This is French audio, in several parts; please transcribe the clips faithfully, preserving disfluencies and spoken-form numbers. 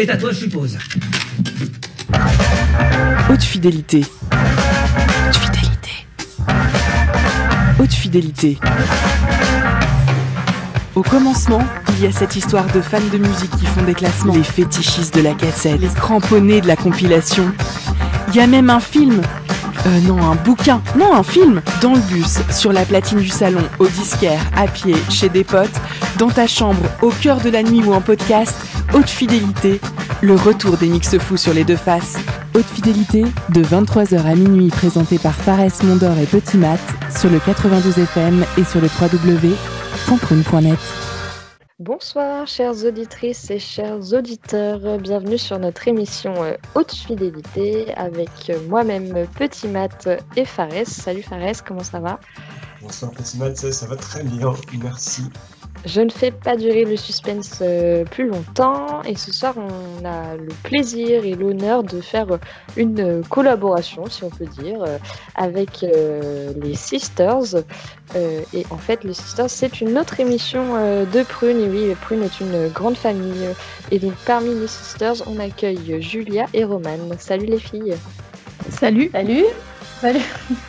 C'est à toi, je suppose. Haute fidélité. Haute fidélité. Haute fidélité. Au commencement, il y a cette histoire de fans de musique qui font des classements, les fétichistes de la cassette, les cramponnés de la compilation. Il y a même un film, euh non, un bouquin, non, un film, dans le bus, sur la platine du salon, au disquaire, à pied, chez des potes, dans ta chambre, au cœur de la nuit ou en podcast, Haute Fidélité, le retour des mix fous sur les deux faces. Haute Fidélité, de vingt-trois heures à minuit, présenté par Fares Mondor et Petit Mat, sur le quatre-vingt-douze F M et sur le trois W point prune point net. Bonsoir chères auditrices et chers auditeurs, bienvenue sur notre émission Haute Fidélité avec moi-même Petit Mat et Fares. Salut Fares, comment ça va ? Bonsoir Petit Mat, ça, ça va très bien, merci. Je ne fais pas durer le suspense plus longtemps et ce soir on a le plaisir et l'honneur de faire une collaboration, si on peut dire, avec les Sisters. Et en fait, les Sisters, c'est une autre émission de Prune. Et oui, Prune est une grande famille. Et donc parmi les Sisters, on accueille Julia et Romane. Salut les filles. Salut. Salut. Salut.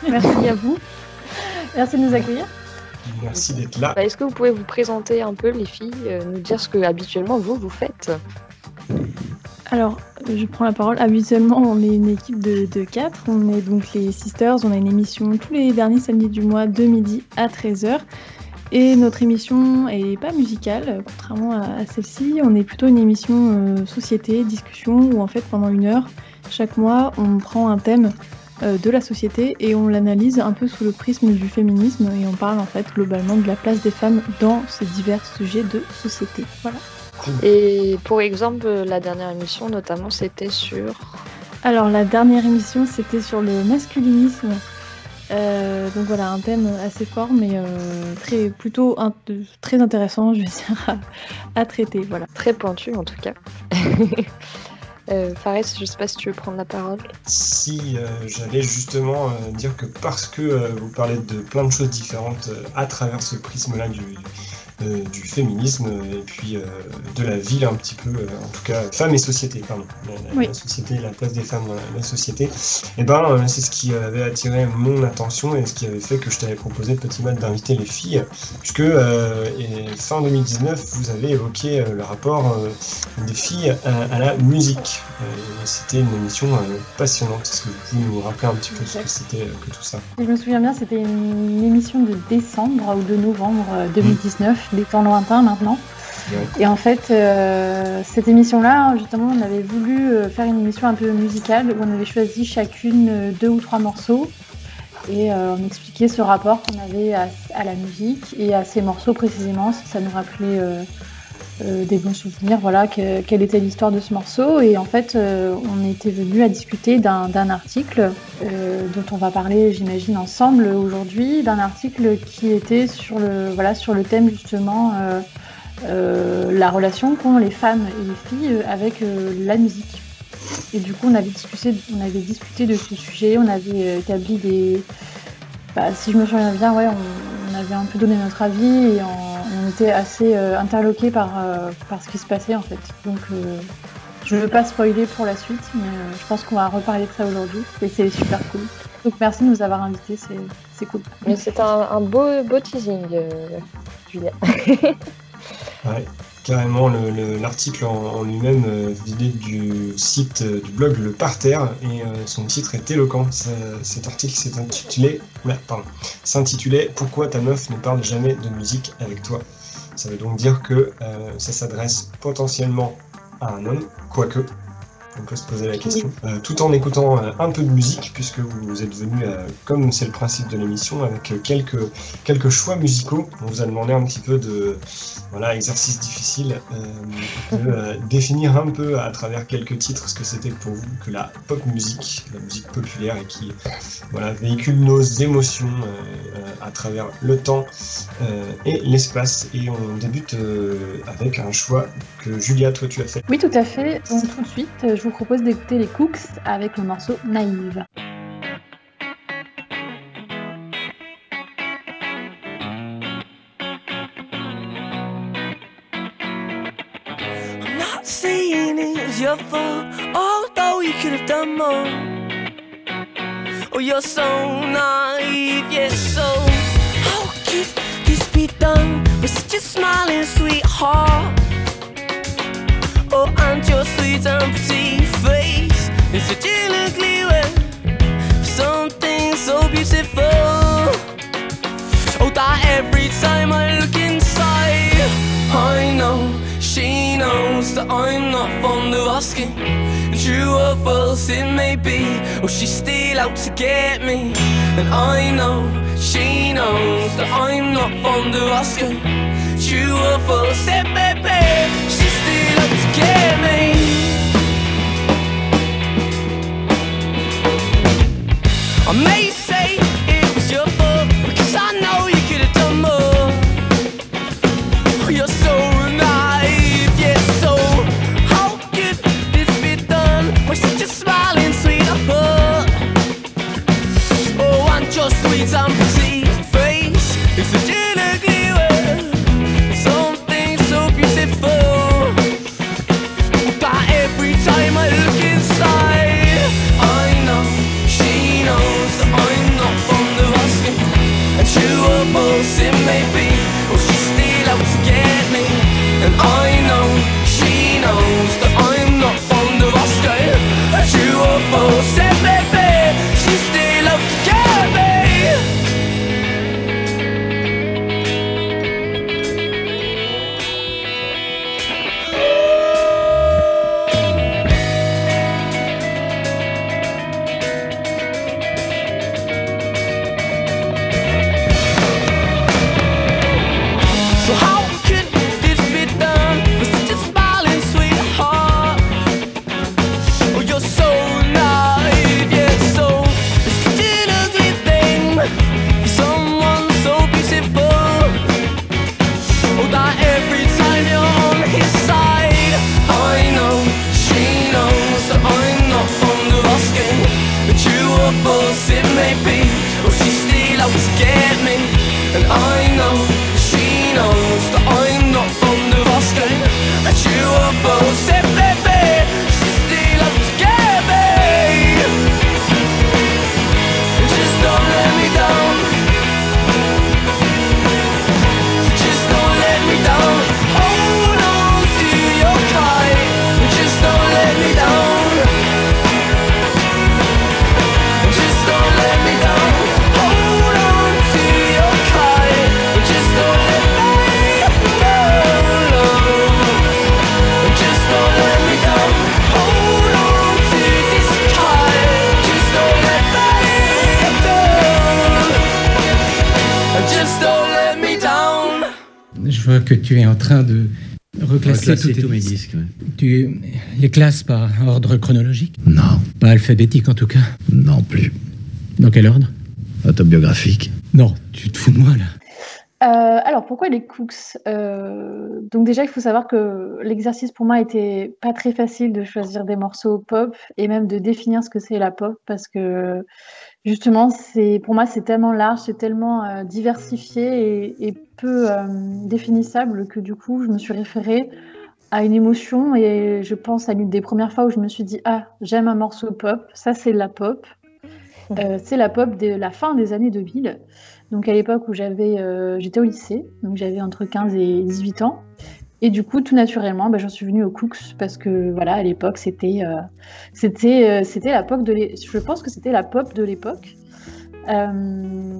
Merci à vous. Merci de nous accueillir. Merci d'être là. Bah, est-ce que vous pouvez vous présenter un peu, les filles, euh, nous dire ce que habituellement vous, vous faites ? Alors, je prends la parole. Habituellement, on est une équipe de, de quatre. On est donc les Sisters. On a une émission tous les derniers samedis du mois, de midi à treize heures. Et notre émission n'est pas musicale, contrairement à, à celle-ci. On est plutôt une émission euh, société, discussion, où en fait, pendant une heure, chaque mois, on prend un thème de la société et on l'analyse un peu sous le prisme du féminisme et on parle en fait globalement de la place des femmes dans ces divers sujets de société. Voilà. Et pour exemple, la dernière émission notamment c'était sur... Alors la dernière émission c'était sur le masculinisme. Euh, donc voilà, un thème assez fort mais euh, très, plutôt int- très intéressant je veux dire à, à traiter. Voilà. Très pointu en tout cas. Euh, Fares, je ne sais pas si tu veux prendre la parole. Si, euh, j'allais justement euh, dire que parce que euh, vous parlez de plein de choses différentes euh, à travers ce prisme-là du, euh, du féminisme euh, et puis euh, de la ville un petit peu, euh, en tout cas femmes et société, pardon, la, oui. la société, la place des femmes dans la, la société, et ben euh, c'est ce qui avait attiré mon attention et ce qui avait fait que je t'avais proposé, Petit Mat, d'inviter les filles, puisque euh, et fin deux mille dix-neuf, vous avez évoqué euh, le rapport euh, des filles à, à la musique. C'était une émission euh, passionnante. Est-ce que vous pouvez nous rappeler un petit peu ce que c'était euh, que tout ça ? Je me souviens bien, c'était une émission de décembre ou de novembre deux mille dix-neuf, mmh. des temps lointains maintenant. Ouais. Et en fait, euh, cette émission-là, justement, on avait voulu faire une émission un peu musicale où on avait choisi chacune deux ou trois morceaux et euh, on expliquait ce rapport qu'on avait à, à la musique et à ces morceaux précisément, si ça nous rappelait... Euh, Euh, des bons souvenirs, voilà, que, quelle était l'histoire de ce morceau. Et en fait, euh, on était venus à discuter d'un, d'un article euh, dont on va parler, j'imagine, ensemble aujourd'hui, d'un article qui était sur le, voilà, sur le thème justement euh, euh, la relation qu'ont les femmes et les filles avec euh, la musique. Et du coup, on avait discuté, on avait discuté de ce sujet, on avait établi des... Bah, si je me souviens bien, ouais, on, on avait un peu donné notre avis et en on était assez euh, interloqués par, euh, par ce qui se passait en fait. Donc euh, je ne veux pas spoiler pour la suite, mais euh, je pense qu'on va reparler de ça aujourd'hui et c'est super cool. Donc merci de nous avoir invités, c'est, c'est cool. Mais c'est un, un beau, beau teasing, euh, Julia. Ouais, carrément, le, le, l'article en, en lui-même euh, vidé du site euh, du blog Le Parterre et euh, son titre est éloquent. Ça, cet article s'est intitulé, ouais, pardon, s'intitulait « Pourquoi ta meuf ne parle jamais de musique avec toi ?» Ça veut donc dire que euh, ça s'adresse potentiellement à un homme, quoique, on peut se poser la question, euh, tout en écoutant euh, un peu de musique, puisque vous êtes venus, euh, comme c'est le principe de l'émission, avec euh, quelques, quelques choix musicaux. On vous a demandé un petit peu de, voilà, exercice difficile, euh, de euh, définir un peu à travers quelques titres ce que c'était pour vous que la pop musique, la musique populaire et qui, voilà, véhicule nos émotions euh, euh, à travers le temps euh, et l'espace. Et on débute euh, avec un choix que Julia, toi, tu as fait. Oui, tout à fait. Donc tout de suite, je Je vous propose d'écouter les Kooks avec le morceau Naïve. I'm not saying it was your fault, although you could have done more. Oh, you're so naive, yes, so how could this be done with such a smiling sweetheart? Oh, and your sweet and pretty face is such an ugly way for something so beautiful. Oh, that every time I look inside, I know she knows that I'm not fond of asking. True or false it may be, or she's still out to get me. And I know she knows that I'm not fond of asking. True or false it may be, she's still out to get me. I may say it was your fault, because I know you could have done more. Oh, you're so your sweet and pretty face is such an ugly word, something so beautiful. But every time I look inside, I know she knows that I'm not fond of asking. And true or false it may be, or she's still out to get me. And I know she knows that I'm not fond of asking. And true or false it may be, she's still out to get me. Que tu es en train de reclasser tous mes disques. disques ouais. Tu les classes par ordre chronologique ? Non. Pas alphabétique en tout cas ? Non plus. Dans quel ordre ? Autobiographique. Non, tu te fous de moi là. Euh, alors pourquoi les Kooks ? euh, Donc déjà il faut savoir que l'exercice pour moi était pas très facile de choisir des morceaux pop et même de définir ce que c'est la pop, parce que justement c'est, pour moi c'est tellement large, c'est tellement euh, diversifié et, et peu euh, définissable que du coup je me suis référée à une émotion, et je pense à l'une des premières fois où je me suis dit ah j'aime un morceau pop, ça c'est de la pop. Euh, c'est la pop de la fin des années deux mille, donc à l'époque où j'avais, euh, j'étais au lycée, donc j'avais entre quinze et dix-huit ans, et du coup tout naturellement bah, j'en suis venue aux Kooks, parce que voilà à l'époque c'était, euh, c'était, euh, c'était la pop de l'é... je pense que c'était la pop de l'époque, euh,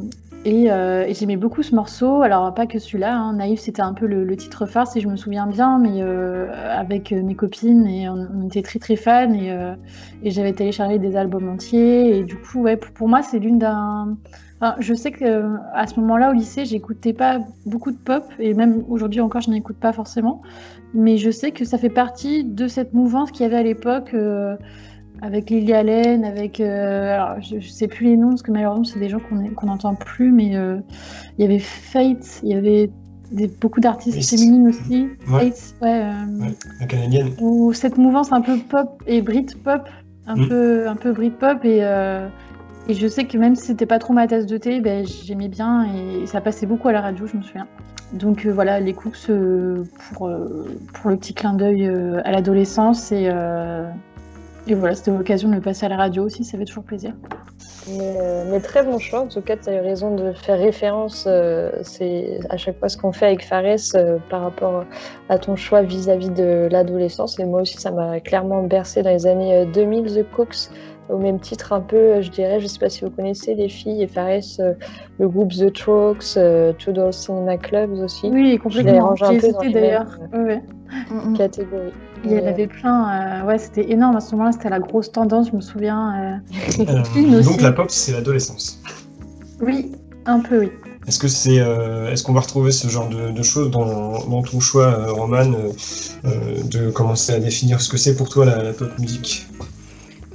et, euh, et j'aimais beaucoup ce morceau, alors pas que celui-là, hein. Naïve c'était un peu le, le titre phare si je me souviens bien, mais euh, avec mes copines et on, on était très très fans, et, euh, et j'avais téléchargé des albums entiers, et du coup ouais, pour, pour moi c'est l'une d'un... Enfin, je sais qu'à euh, ce moment-là, au lycée, j'écoutais pas beaucoup de pop, et même aujourd'hui encore, je n'écoute pas forcément, mais je sais que ça fait partie de cette mouvance qu'il y avait à l'époque, euh, avec Lily Allen, avec... Euh, alors, je, je sais plus les noms, parce que malheureusement, c'est des gens qu'on qu'on n'entend plus, mais euh, il y avait Fates, il y avait des, beaucoup d'artistes Fist. Féminines aussi, ouais. Fates, ouais, euh, ouais, la canadienne. Ou cette mouvance un peu pop et Britpop, un, mm. peu, un peu Britpop, et... Euh, Et je sais que même si c'était pas trop ma tasse de thé, ben, j'aimais bien et ça passait beaucoup à la radio, je me souviens. Donc euh, voilà, les Kooks euh, pour, euh, pour le petit clin d'œil euh, à l'adolescence et, euh, et voilà, c'était l'occasion de le passer à la radio aussi, ça fait toujours plaisir. Mais, euh, mais très bon choix, en tout cas tu as eu raison de faire référence, euh, c'est à chaque fois ce qu'on fait avec Fares euh, par rapport à ton choix vis-à-vis de l'adolescence, et moi aussi ça m'a clairement bercée dans les années deux mille, The Kooks, au même titre un peu, je dirais, je sais pas si vous connaissez les filles, et Fares, euh, le groupe The Strokes, euh, Two Door Cinema Club aussi. Oui, complètement, j'ai hésité d'ailleurs, euh, ouais. Catégorie. Il y en avait plein, euh, ouais, c'était énorme à ce moment-là, c'était la grosse tendance, je me souviens. Euh, euh, donc la pop, c'est l'adolescence. Oui, un peu, oui. Est-ce que c'est, euh, est-ce qu'on va retrouver ce genre de, de choses dans, dans ton choix, euh, Romane, euh, de commencer à définir ce que c'est pour toi la, la pop musique?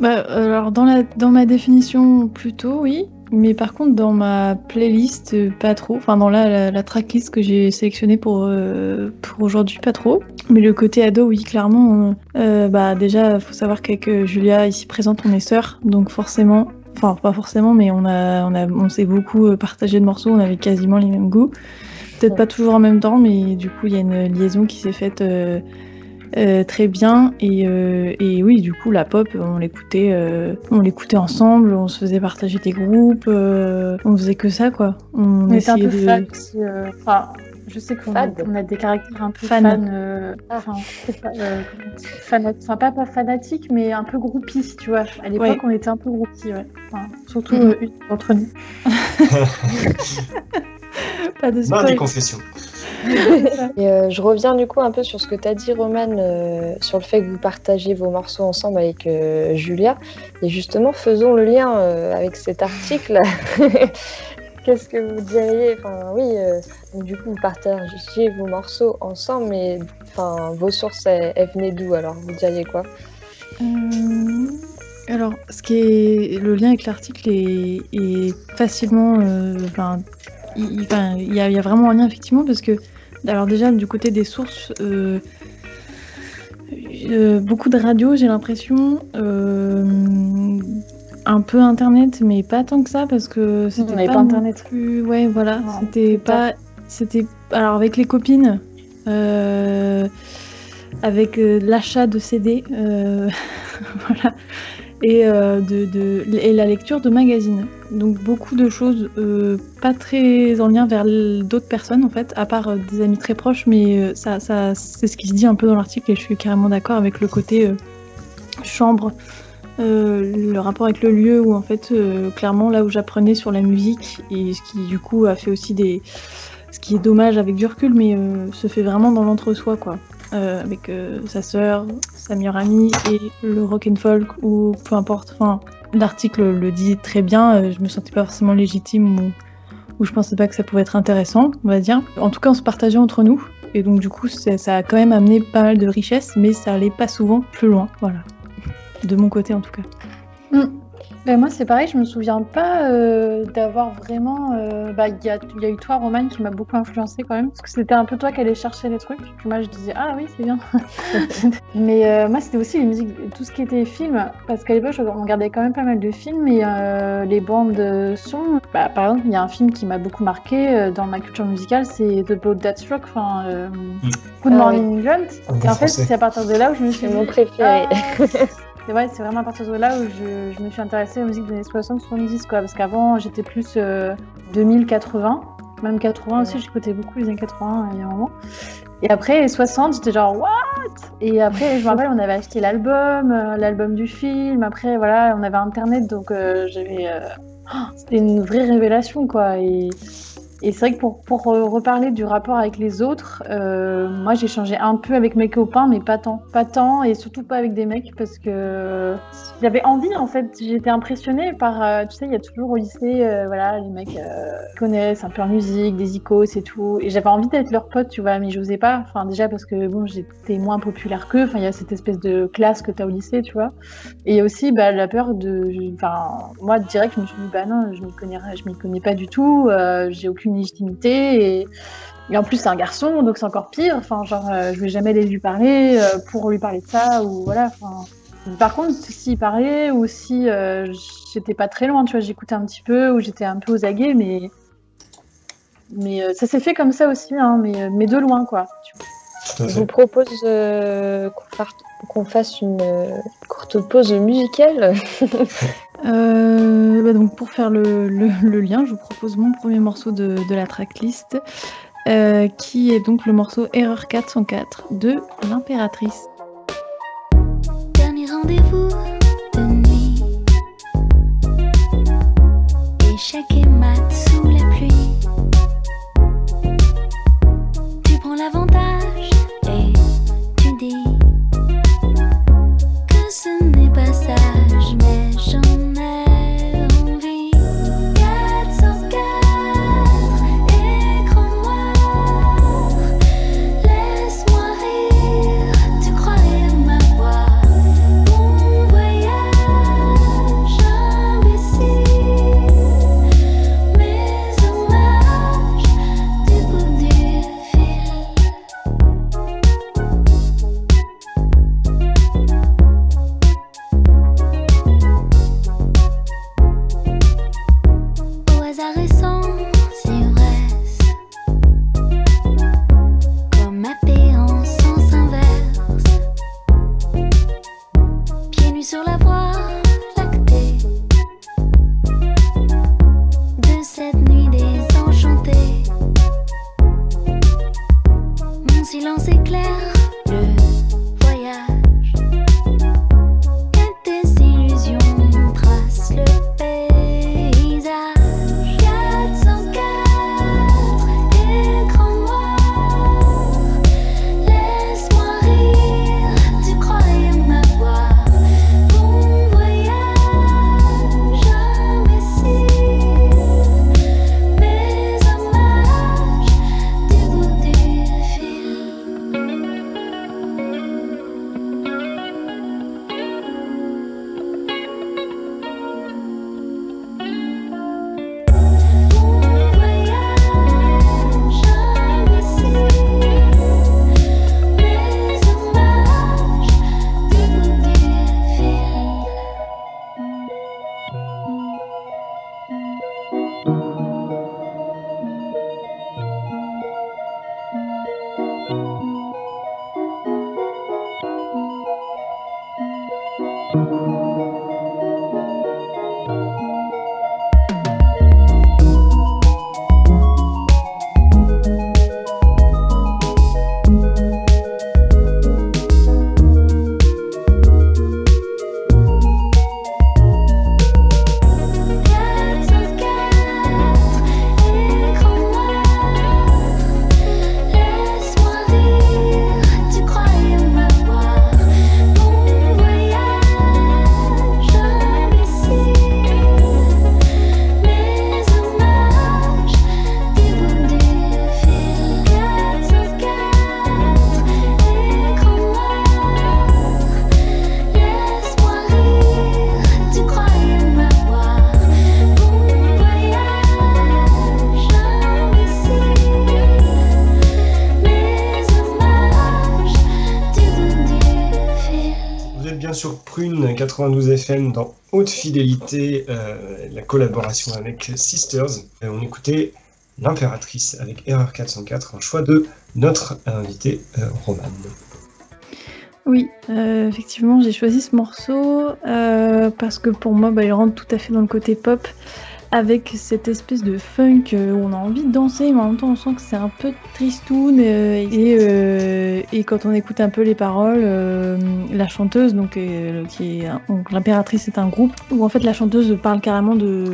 Bah, alors dans, la, dans ma définition plutôt, oui, mais par contre dans ma playlist, pas trop, enfin dans la, la, la tracklist que j'ai sélectionnée pour, euh, pour aujourd'hui, pas trop. Mais le côté ado, oui, clairement, euh, bah déjà, faut savoir qu'avec Julia ici présente, on est sœurs, donc forcément, enfin pas forcément, mais on, a, on, a, on s'est beaucoup partagé de morceaux, on avait quasiment les mêmes goûts, peut-être pas toujours en même temps, mais du coup il y a une liaison qui s'est faite... Euh, Euh, très bien et, euh, et oui du coup la pop on l'écoutait euh, on l'écoutait ensemble, on se faisait partager des groupes, euh, on faisait que ça quoi, on, on était un peu de... fans euh, enfin je sais qu'on a, on a des caractères un peu fan, fan euh, ah. enfin, euh, fanat, enfin pas, pas fanatique mais un peu groupies tu vois, à l'époque ouais. On était un peu groupies ouais. Enfin, surtout mmh. euh, une d'entre nous. Pas de spoil. Non, des confessions. Et euh, je reviens du coup un peu sur ce que tu as dit, Romane, euh, sur le fait que vous partagez vos morceaux ensemble avec euh, Julia. Et justement, faisons le lien euh, avec cet article. Qu'est-ce que vous diriez ? Enfin, oui, euh, donc, du coup, vous partagez vos morceaux ensemble, mais enfin, vos sources, elles, elles venaient d'où ? Alors, vous diriez quoi ? euh... Alors, ce qui est le lien avec l'article est, est facilement. Euh, ben... Il, enfin, il, y a, il y a vraiment un lien effectivement parce que alors déjà du côté des sources euh, euh, beaucoup de radios j'ai l'impression euh, un peu internet mais pas tant que ça parce que c'était pas, pas internet plus, ouais voilà non, c'était pas tard. C'était alors avec les copines euh, avec euh, l'achat de C D euh, voilà et euh, de, de et la lecture de magazines. Donc beaucoup de choses euh, pas très en lien vers d'autres personnes en fait, à part euh, des amis très proches, mais euh, ça, ça, c'est ce qui se dit un peu dans l'article et je suis carrément d'accord avec le côté euh, chambre, euh, le rapport avec le lieu où en fait euh, clairement là où j'apprenais sur la musique et ce qui du coup a fait aussi des... ce qui est dommage avec du recul mais euh, se fait vraiment dans l'entre-soi quoi. Euh, avec euh, sa sœur, sa meilleure amie et le rock and folk ou peu importe, enfin l'article le dit très bien, euh, je me sentais pas forcément légitime ou, ou je pensais pas que ça pouvait être intéressant, on va dire. En tout cas on se partageait entre nous et donc du coup ça, ça a quand même amené pas mal de richesses mais ça allait pas souvent plus loin, voilà. De mon côté en tout cas. Mm. Ben moi c'est pareil, je me souviens pas euh, d'avoir vraiment... Euh, bah il y, y a eu toi Romane qui m'a beaucoup influencée quand même, parce que c'était un peu toi qui allais chercher les trucs, puis moi je disais ah oui c'est bien. Mais euh, moi c'était aussi les musiques, tout ce qui était films, parce qu'à l'époque on regardait quand même pas mal de films et euh, les bandes son, bah, par exemple il y a un film qui m'a beaucoup marqué euh, dans ma culture musicale, c'est The Boat That Rocked, enfin euh, mm. Good Morning England, ah, oui. Et en fait c'est à partir de là où je me suis dit... C'est mon préféré. Ah, c'est vrai, c'est vraiment à partir de là où je, je me suis intéressée à la musique des années soixante soixante-dix, quoi, parce qu'avant j'étais plus euh, deux mille quatre-vingts, même quatre-vingts aussi, j'écoutais beaucoup les années quatre-vingts il y a un moment. Et après les soixante, j'étais genre what ? Et après je me rappelle, on avait acheté l'album, euh, l'album du film, après voilà, on avait internet donc euh, j'avais. Euh... Oh, c'était une vraie révélation quoi. Et... Et c'est vrai que pour, pour reparler du rapport avec les autres, euh, moi j'ai changé un peu avec mes copains, mais pas tant. Pas tant, et surtout pas avec des mecs, parce que j'avais envie en fait, j'étais impressionnée par, tu sais, il y a toujours au lycée, euh, voilà, les mecs euh, connaissent un peu en musique, des icônes et tout, et j'avais envie d'être leur pote, tu vois, mais j'osais pas, enfin déjà parce que bon, j'étais moins populaire qu'eux, enfin il y a cette espèce de classe que t'as au lycée, tu vois, et il y a aussi bah, la peur de, enfin moi direct je me suis dit, bah non, je m'y connais, je m'y connais pas du tout, euh, j'ai aucune légitimité et... et en plus c'est un garçon donc c'est encore pire, enfin genre euh, je vais jamais aller lui parler euh, pour lui parler de ça ou voilà, enfin Par contre, s'il parlait ou si euh, j'étais pas très loin, tu vois, j'écoutais un petit peu ou j'étais un peu aux aguets, mais mais euh, ça s'est fait comme ça aussi, hein, mais mais de loin, quoi. Tu vois. Je vous propose euh, qu'on, fa- qu'on fasse une euh, courte pause musicale. euh, bah donc pour faire le, le, le lien, je vous propose mon premier morceau de, de la tracklist, euh, qui est donc le morceau Erreur quatre cent quatre de L'Impératrice. Dernier rendez-vous de nuit, échec et mat sous la pluie. Tu prends l'avantage. Ce n'est pas sage, mais j'en ai envie. quatre cent quatre, écran noir, laisse-moi rire, tu croyais m'avoir. Bon voyage, imbécile, mes hommages du bout du fil. quatre-vingt-douze F M dans Haute Fidélité, euh, la collaboration avec Sisters. Et on écoutait L'Impératrice avec Erreur quatre cent quatre, un choix de notre invité euh, Romane. Oui, euh, effectivement, j'ai choisi ce morceau euh, parce que pour moi, bah, il rentre tout à fait dans le côté pop, avec cette espèce de funk où on a envie de danser, mais en même temps on sent que c'est un peu tristoun euh, et, euh, et quand on écoute un peu les paroles, euh, la chanteuse, donc, euh, qui est, donc L'Impératrice est un groupe où en fait la chanteuse parle carrément de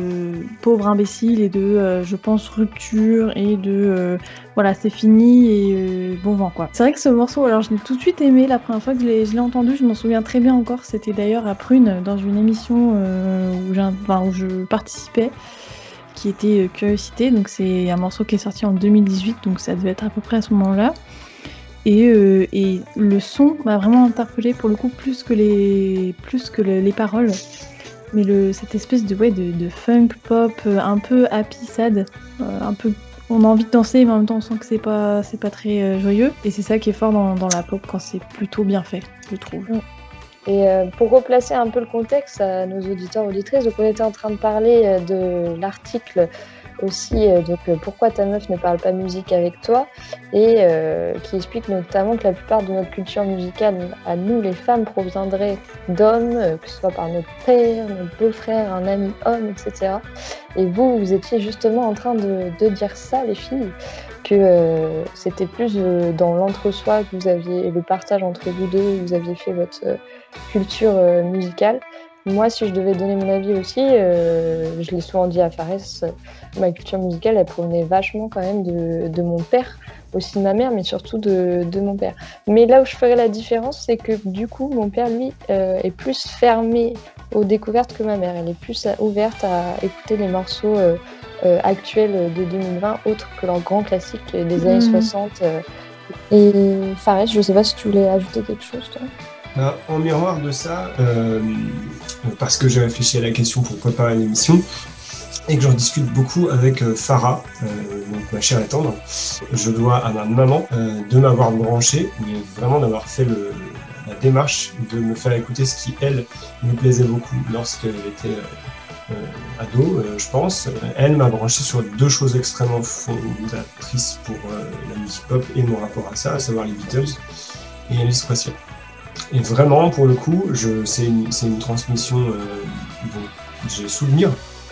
pauvre imbécile et de euh, je pense rupture et de euh, voilà c'est fini et euh, bon vent quoi. C'est vrai que ce morceau, alors je l'ai tout de suite aimé la première fois que je l'ai, je l'ai entendu, je m'en souviens très bien encore, c'était d'ailleurs à Prune dans une émission euh, où, j'ai, enfin, où je participais, qui était Curiosité, donc c'est un morceau qui est sorti en deux mille dix-huit, donc ça devait être à peu près à ce moment-là. Et, euh, et le son m'a vraiment interpellée pour le coup plus que les, plus que le, les paroles, mais le, cette espèce de, ouais, de, de funk pop un peu happy sad, euh, un peu on a envie de danser mais en même temps on sent que c'est pas, c'est pas très joyeux, et c'est ça qui est fort dans, dans la pop quand c'est plutôt bien fait, je trouve. Et pour replacer un peu le contexte à nos auditeurs auditrices, donc on était en train de parler de l'article aussi, donc pourquoi ta meuf ne parle pas musique avec toi, et euh, qui explique notamment que la plupart de notre culture musicale à nous les femmes proviendrait d'hommes, que ce soit par notre père, notre beau-frère, un ami homme, et cetera. Et vous, vous étiez justement en train de, de dire ça, les filles, que euh, c'était plus euh, dans l'entre-soi que vous aviez le partage entre vous deux, vous aviez fait votre euh, culture euh, musicale. Moi, si je devais donner mon avis aussi, euh, je l'ai souvent dit à Fares, ma culture musicale, elle provenait vachement quand même de, de mon père, aussi de ma mère, mais surtout de, de mon père. Mais là où je ferais la différence, c'est que du coup, mon père, lui, euh, est plus fermé aux découvertes que ma mère. Elle est plus ouverte à écouter les morceaux euh, euh, actuels de deux mille vingt, autres que leurs grands classiques des mmh. années soixante. Euh. Et Fares, je ne sais pas si tu voulais ajouter quelque chose, toi. Ben, en miroir de ça, euh, parce que j'ai réfléchi à la question pour préparer l'émission et que j'en discute beaucoup avec euh, Farah, euh, donc ma chère et tendre, je dois à ma maman euh, de m'avoir branché, mais vraiment d'avoir fait le, la démarche de me faire écouter ce qui, elle, me plaisait beaucoup lorsqu'elle était euh, euh, ado, euh, je pense. Elle m'a branché sur deux choses extrêmement fondatrices pour euh, la musique pop et mon rapport à ça, à savoir les Beatles et Elvis Presley. Et vraiment, pour le coup, je, c'est, une, c'est une transmission euh, dont j'ai souvenir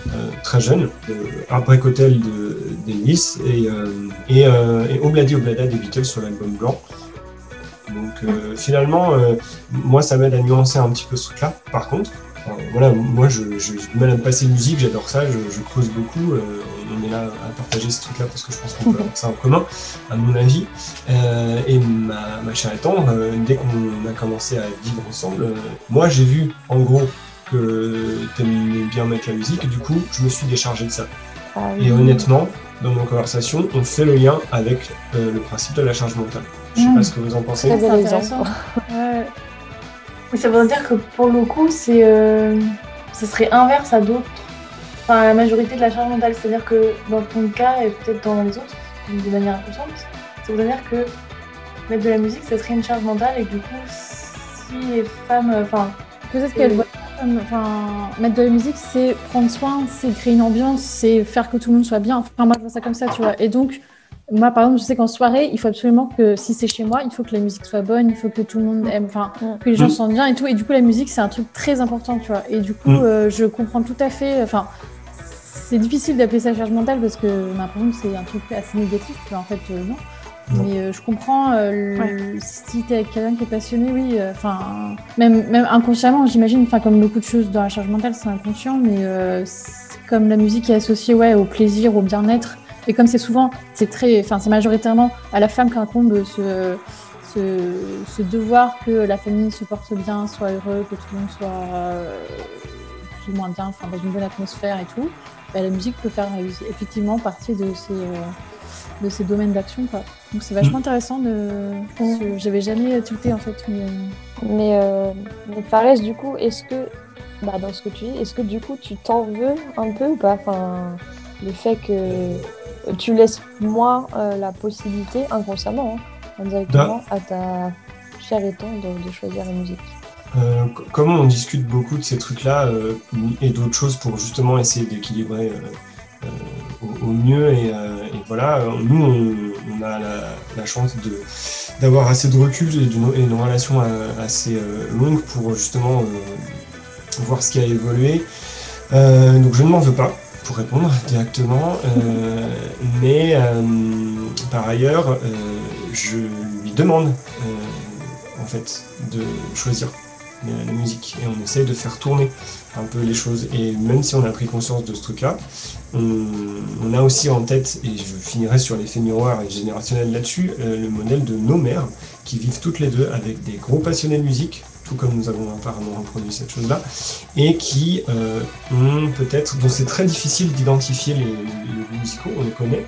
euh, très jeune, de, un break hotel de, d'Elvis et, euh, et, euh, et Obladi Oblada des Beatles sur l'album blanc. Donc euh, finalement, euh, moi ça m'aide à nuancer un petit peu ce truc-là. Par contre, euh, voilà, moi je, je, j'ai du mal à me passer de musique, j'adore ça, je, je creuse beaucoup. Euh, on est là à partager ce truc-là parce que je pense qu'on peut avoir ça en commun, à mon avis. Euh, et ma, ma chère étant, euh, dès qu'on a commencé à vivre ensemble, euh, moi j'ai vu en gros que t'aimais bien mettre la musique et du coup je me suis déchargé de ça. Et honnêtement, dans nos conversations, on fait le lien avec euh, le principe de la charge mentale. Je sais mmh. pas ce que vous en pensez. C'est intéressant. Ouais. Ça veut dire que pour le coup, c'est, euh, ça serait inverse à d'autres. Enfin, la majorité de la charge mentale, c'est-à-dire que dans ton cas et peut-être dans les autres, de manière inconsciente, ça veut dire que mettre de la musique, ça serait une charge mentale et que du coup, si les femmes, enfin, peut-être qu'elles voient, enfin, mettre de la musique, c'est prendre soin, c'est créer une ambiance, c'est faire que tout le monde soit bien. Enfin, moi, je vois ça comme ça, tu vois. Et donc, moi, par exemple, je sais qu'en soirée, il faut absolument que, si c'est chez moi, il faut que la musique soit bonne, il faut que tout le monde aime, enfin, que les gens se sentent bien et tout. Et du coup, la musique, c'est un truc très important, tu vois. Et du coup, euh, je comprends tout à fait, enfin. C'est difficile d'appeler ça charge mentale parce que on a l'impression que c'est un truc assez négatif, mais en fait euh, non. non. Mais euh, je comprends, euh, le, ouais. si t'es avec quelqu'un qui est passionné, oui, enfin, euh, même, même inconsciemment, j'imagine, enfin, comme beaucoup de choses dans la charge mentale, c'est inconscient, mais euh, c'est comme la musique est associée ouais, au plaisir, au bien-être, et comme c'est souvent, c'est très, enfin, c'est majoritairement à la femme qu'incombe ce, ce, ce devoir que la famille se porte bien, soit heureux, que tout le monde soit euh, plus ou moins bien, enfin, dans une bonne atmosphère et tout. Bah, la musique peut faire effectivement partie de ces, euh, de ces domaines d'action, quoi. Donc c'est vachement intéressant de... Mmh. J'avais jamais tilté, en fait. Mais, mais, euh, mais Fares, du coup, est-ce que, bah, dans ce que tu dis, est-ce que du coup tu t'en veux un peu ou pas, enfin, le fait que tu laisses moins euh, la possibilité, inconsciemment, hein, indirectement, à ta chère étant de, de choisir la musique? Euh, comme on discute beaucoup de ces trucs-là euh, et d'autres choses pour justement essayer d'équilibrer euh, euh, au, au mieux et, euh, et voilà, nous on, on a la, la chance de, d'avoir assez de recul et d'une, et une relation assez euh, longue pour justement euh, voir ce qui a évolué, euh, donc je ne m'en veux pas pour répondre directement, euh, mais euh, par ailleurs euh, je lui demande euh, en fait de choisir la musique et on essaye de faire tourner un peu les choses, et même si on a pris conscience de ce truc là, on, on a aussi en tête, et je finirai sur l'effet miroir et générationnel là-dessus, euh, le modèle de nos mères qui vivent toutes les deux avec des gros passionnés de musique, tout comme nous avons apparemment reproduit cette chose là, et qui euh, ont peut-être, dont c'est très difficile d'identifier les, les musicaux, on les connaît,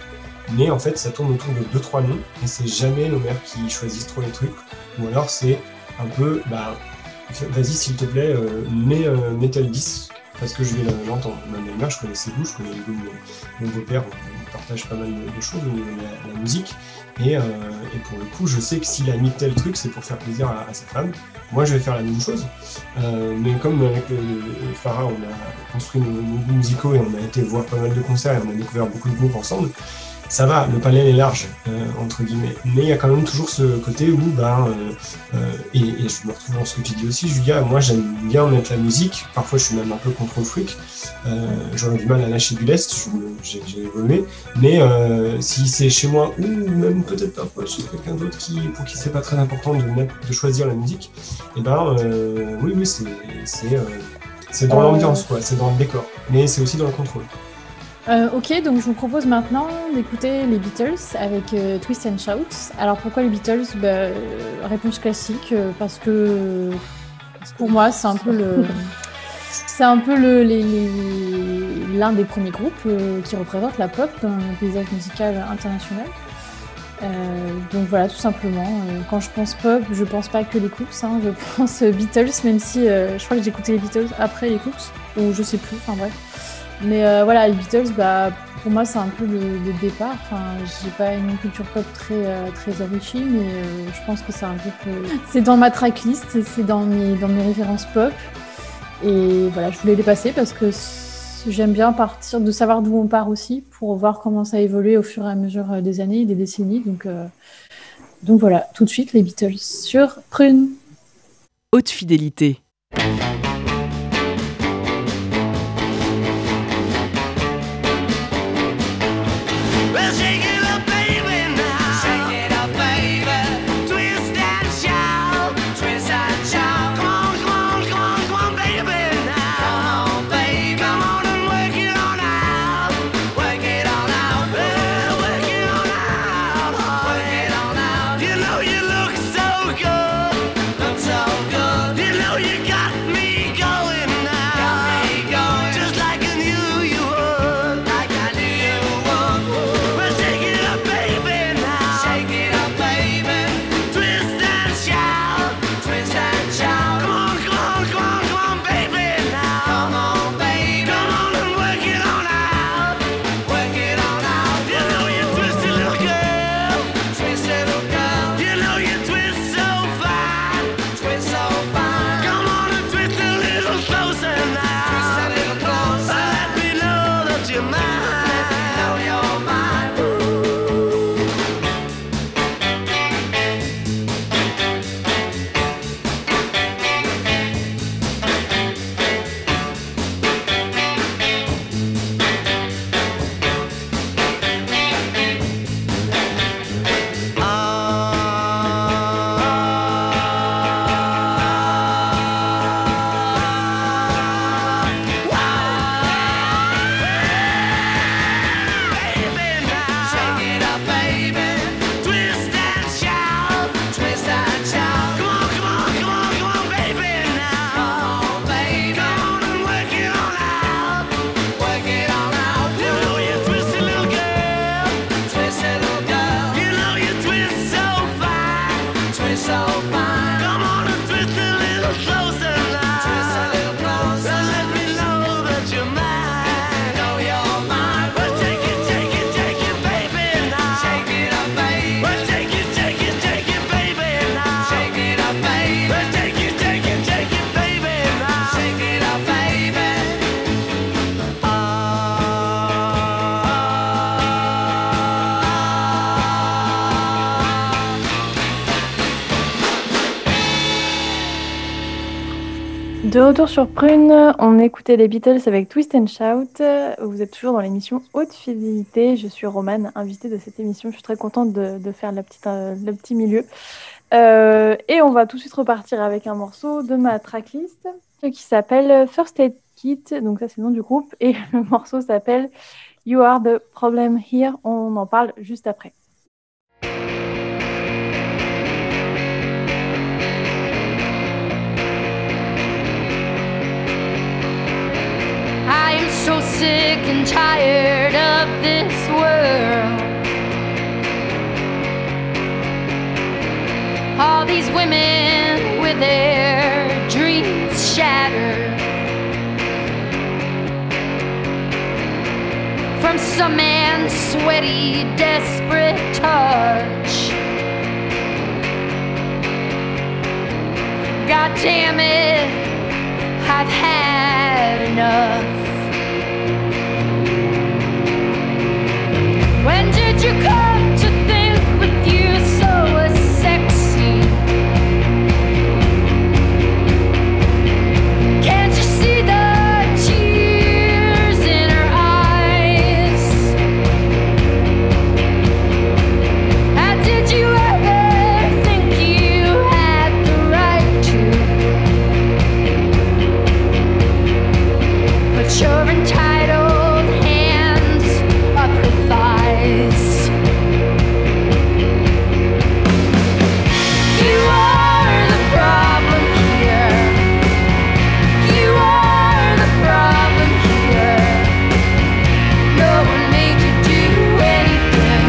mais en fait ça tourne autour de deux trois noms et c'est jamais nos mères qui choisissent trop les trucs, ou alors c'est un peu bah vas-y s'il te plaît, euh, mets, euh, mets tel disque parce que je vais l'entendre. Même là, je connais ses goûts, je connais les goûts de mon beau-père, on partage pas mal de choses au niveau de la, la musique, et, euh, et pour le coup, je sais que s'il a mis tel truc, c'est pour faire plaisir à, à sa femme. Moi, je vais faire la même chose, euh, mais comme avec euh, Farah, on a construit nos, nos goûts musicaux et on a été voir pas mal de concerts et on a découvert beaucoup de groupes ensemble, ça va, le palais est large, euh, entre guillemets. Mais il y a quand même toujours ce côté où, bah, euh, euh, et, et je me retrouve dans ce que tu dis aussi, Julia, moi j'aime bien mettre la musique, parfois je suis même un peu contrôle freak, euh, j'aurais du mal à lâcher du lest, j'ai, j'ai évolué, mais euh, si c'est chez moi, ou même peut-être parfois chez quelqu'un d'autre qui, pour qui c'est pas très important de, de choisir la musique, et ben euh, oui, oui, c'est, c'est, euh, c'est dans l'ambiance, quoi, c'est dans le décor, mais c'est aussi dans le contrôle. Euh, ok, donc je vous propose maintenant d'écouter les Beatles avec euh, Twist and Shout. Alors pourquoi les Beatles ? Bah, euh, réponse classique, euh, parce que euh, pour moi c'est un peu le, c'est un peu le, les, les, l'un des premiers groupes euh, qui représente la pop dans le paysage musical international. Euh, donc voilà, tout simplement. Euh, quand je pense pop, je pense pas que les Kooks, hein, je pense Beatles, même si euh, je crois que j'ai écouté les Beatles après les Kooks, ou je sais plus. Enfin bref. Mais euh, voilà, les Beatles, bah, pour moi, c'est un peu le, le départ. Enfin, j'ai pas une culture pop très, euh, très enrichie, mais euh, je pense que c'est un groupe. Euh, c'est dans ma tracklist, c'est dans mes, dans mes références pop. Et voilà, je voulais les passer parce que j'aime bien partir de savoir d'où on part aussi pour voir comment ça évolue au fur et à mesure des années et des décennies. Donc, euh, donc voilà, tout de suite, les Beatles sur Prune. Haute fidélité. De retour sur Prune, on écoutait les Beatles avec Twist and Shout. Vous êtes toujours dans l'émission Haute Fidélité. Je suis Romane, invitée de cette émission. Je suis très contente de, de faire la petite, euh, le petit milieu. Euh, et on va tout de suite repartir avec un morceau de ma tracklist qui s'appelle First Aid Kit. Donc ça, c'est le nom du groupe. Et le morceau s'appelle You Are The Problem Here. On en parle juste après. I am so sick and tired of this world. All these women with their dreams shattered. some man's sweaty, desperate touch. God damn it, I've had enough. When did you come to think with you so sexy? Can't you see the your entitled hands up her thighs? You are the problem here. You are the problem here. No one made you do anything.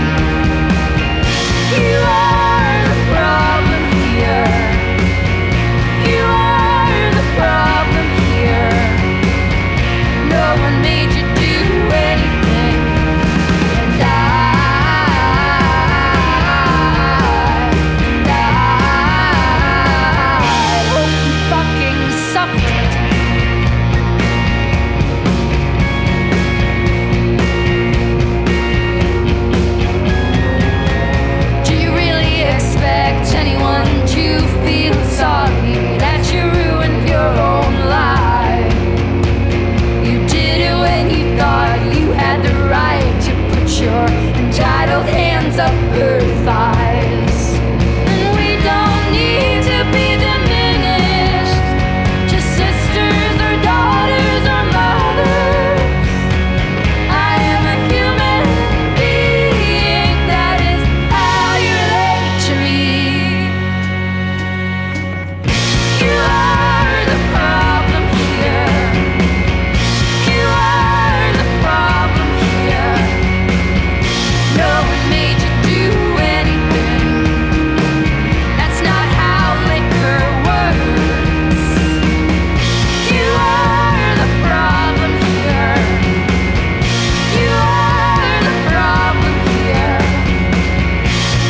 You are the problem here. You are the problem here. No one made you do anything, and I, and I hope you fucking suffered. Do you really expect anyone to feel sorry that you ruined your own life? You had the right to put your entitled hands up her thighs. And we don't need to be diminished, just sisters or daughters or mothers. I am a human being, that is how you relate to me. You are the problem here. You are problem here. No one made you do anything. That's not how liquor works. You are the problem here. You are the problem here.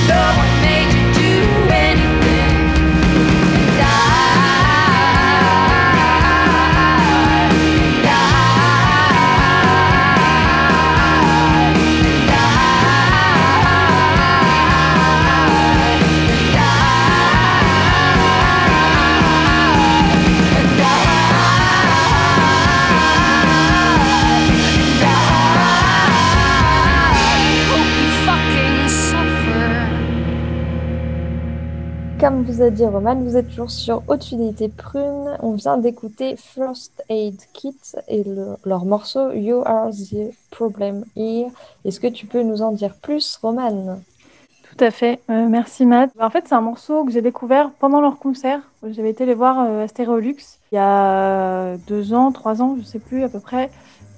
No one made you do anything. And I, and I, comme vous a dit Romane, vous êtes toujours sur Haute Fidélité Prune. On vient d'écouter First Aid Kit et le, leur morceau You Are The Problem Here. Est-ce que tu peux nous en dire plus, Romane ? Tout à fait. Euh, merci, Matt. En fait, c'est un morceau que j'ai découvert pendant leur concert. J'avais été les voir à Stéréolux il y a deux ans, trois ans, je ne sais plus à peu près.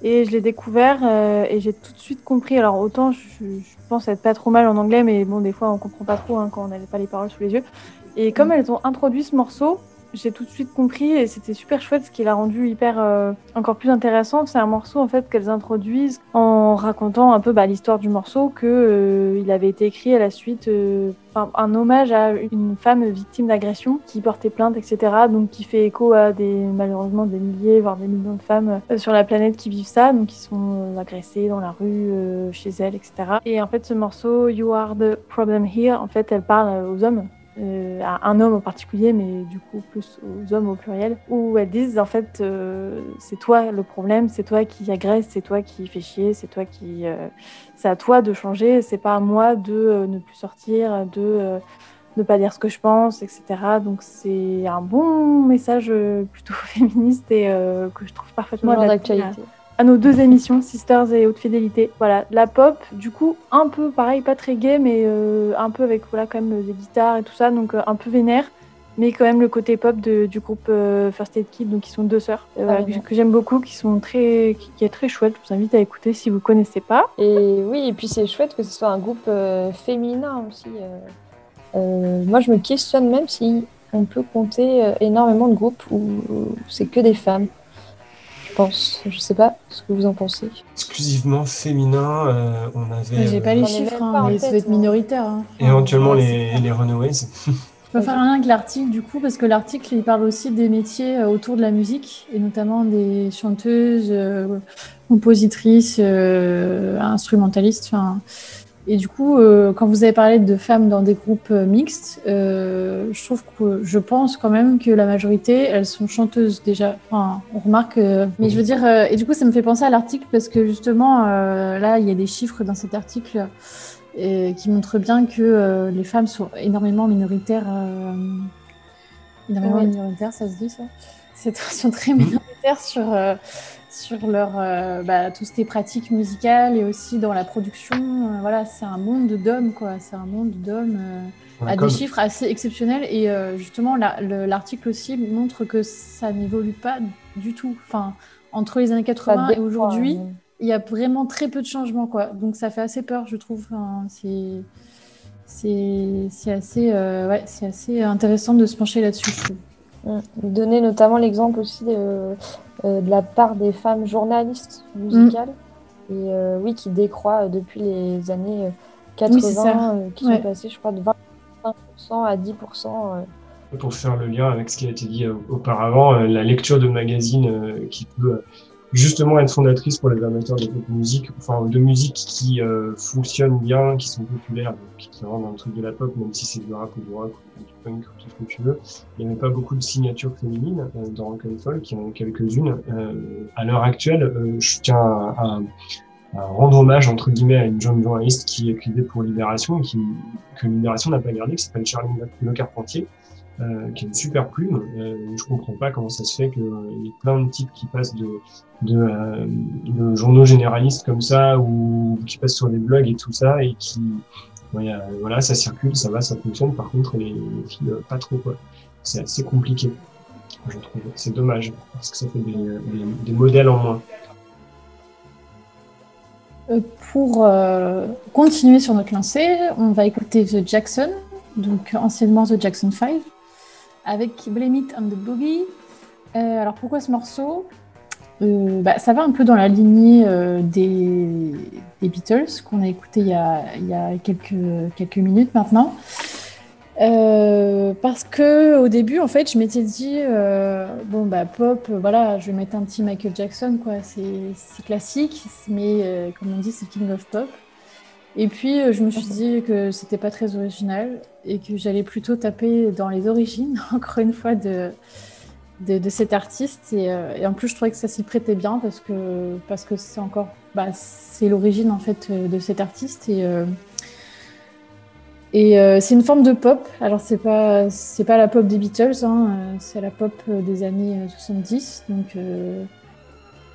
Et je l'ai découvert euh, et j'ai tout de suite compris. Alors autant je, je pense être pas trop mal en anglais, mais bon, des fois on comprend pas trop hein, quand on n'a pas les paroles sous les yeux. Et comme mmh. elles ont introduit ce morceau, j'ai tout de suite compris et c'était super chouette, ce qui l'a rendu hyper euh, encore plus intéressant. C'est un morceau en fait qu'elles introduisent en racontant un peu bah, l'histoire du morceau, que euh, il avait été écrit à la suite, euh, un hommage à une femme victime d'agression qui portait plainte, et cetera. Donc qui fait écho à des malheureusement des milliers voire des millions de femmes euh, sur la planète qui vivent ça, donc qui sont euh, agressées dans la rue, euh, chez elles, et cetera. Et en fait ce morceau You Are The Problem Here, en fait elle parle aux hommes. Euh, à un homme en particulier, mais du coup plus aux hommes au pluriel, où elles disent en fait euh, c'est toi le problème, c'est toi qui agresse, c'est toi qui fait chier, c'est toi qui euh, c'est à toi de changer, c'est pas à moi de euh, ne plus sortir, de euh, ne pas dire ce que je pense, et cetera. Donc c'est un bon message plutôt féministe et euh, que je trouve parfaitement adapté à, à nos deux émissions Sisters et Haute Fidélité. Voilà, la pop, du coup, un peu pareil, pas très gay, mais euh, un peu avec voilà quand même des guitares et tout ça, donc euh, un peu vénère, mais quand même le côté pop de, du groupe euh, First Aid Kit, donc qui sont deux sœurs, euh, ah, que, que j'aime beaucoup, qui sont très, qui, qui est très chouette. Je vous invite à écouter si vous connaissez pas. Et oui, et puis c'est chouette que ce soit un groupe euh, féminin aussi. Euh, euh, moi, je me questionne même si on peut compter euh, énormément de groupes où, où c'est que des femmes. Je pense. Je sais pas ce que vous en pensez. Exclusivement féminin, euh, on avait... J'ai pas euh, les chiffres, hein, pas, mais ça doit être minoritaire. Hein. Et éventuellement ouais, les, les Runaways. On va faire un lien avec l'article du coup, parce que l'article il parle aussi des métiers autour de la musique, et notamment des chanteuses, euh, compositrices, euh, instrumentalistes. Fin... Et du coup, euh, quand vous avez parlé de femmes dans des groupes mixtes, euh, je trouve que je pense quand même que la majorité, elles sont chanteuses déjà. Enfin, on remarque. Euh, mais je veux dire, euh, et du coup, ça me fait penser à l'article parce que justement, euh, là, il y a des chiffres dans cet article euh, qui montrent bien que euh, les femmes sont énormément minoritaires. Euh, énormément ouais. minoritaires, ça se dit ça. C'est, sont très minoritaires sur. Euh, sur leur, euh, bah, tout ce qui est pratique musicale et aussi dans la production. Euh, voilà, c'est un monde d'hommes, quoi. C'est un monde d'hommes euh, à des chiffres assez exceptionnels. Et euh, justement, la, le, l'article aussi montre que ça n'évolue pas du tout. Enfin, entre les années quatre-vingts et aujourd'hui, fois, ouais. il y a vraiment très peu de changements, quoi. Donc, ça fait assez peur, je trouve. Enfin, c'est, c'est, c'est, assez, euh, ouais, c'est assez intéressant de se pencher là-dessus, je trouve. Donner notamment l'exemple aussi de, de la part des femmes journalistes musicales, mmh. et euh, oui, qui décroît depuis les années quatre-vingts, oui, qui ouais. sont passées, je crois, de vingt-cinq pour cent à dix pour cent. Euh. Pour faire le lien avec ce qui a été dit auparavant, la lecture de magazines qui peut justement être fondatrice pour les amateurs de musique, enfin de musique qui euh, fonctionnent bien, qui sont populaires, donc, qui rentrent dans le truc de la pop, même si c'est du rap ou du rock ou du punk ou tout ce que tu veux. Il n'y avait pas beaucoup de signatures féminines euh, dans Rock and Folk, il y en a quelques-unes. Euh, à l'heure actuelle, euh, je tiens à, à, à rendre hommage entre guillemets à une jeune journaliste qui écrivait pour Libération, qui, que Libération n'a pas gardée, qui s'appelle Charline Le Carpentier. Euh, qui est une super plume. Euh, je comprends pas comment ça se fait qu'il euh, y ait plein de types qui passent de, de, euh, de journaux généralistes comme ça ou qui passent sur des blogs et tout ça et qui, ouais, euh, voilà, ça circule, ça va, ça fonctionne. Par contre, les, les filles, euh, pas trop, quoi. C'est assez compliqué, je trouve. C'est dommage parce que ça fait des, des, des modèles en moins. Pour euh, continuer sur notre lancée, on va écouter The Jackson, donc anciennement The Jackson cinq, avec Blame It on the Boogie. Euh, alors pourquoi ce morceau ? euh, bah, ça va un peu dans la lignée euh, des, des Beatles qu'on a écouté il y a, il y a quelques, quelques minutes maintenant. Euh, parce qu'au début, en fait, je m'étais dit, euh, bon, bah, pop, voilà, je vais mettre un petit Michael Jackson, quoi, c'est, c'est classique, mais euh, comme on dit, c'est King of Pop. Et puis, je me suis dit que c'était pas très original et que j'allais plutôt taper dans les origines, encore une fois, de, de, de cet artiste. Et, et en plus, je trouvais que ça s'y prêtait bien parce que, parce que c'est encore... Bah, c'est l'origine, en fait, de cet artiste. Et, et c'est une forme de pop. Alors, c'est pas, c'est pas la pop des Beatles, hein, c'est la pop des années soixante-dix. Donc, euh,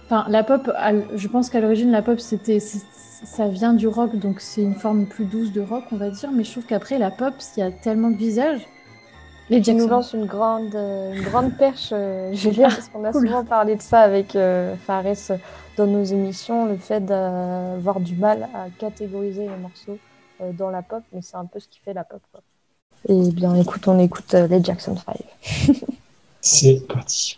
enfin, la pop, je pense qu'à l'origine, la pop, c'était... c'était ça vient du rock, donc c'est une forme plus douce de rock, on va dire. Mais je trouve qu'après, la pop, il y a tellement de visages. Les Jackson. Tu nous lances une grande, une grande perche, euh, Julia, ah, parce qu'on a cool. souvent parlé de ça avec euh, Fares dans nos émissions, le fait d'avoir du mal à catégoriser les morceaux euh, dans la pop, mais c'est un peu ce qui fait la pop, quoi. Et bien, écoute, on écoute euh, les Jackson cinq. C'est parti.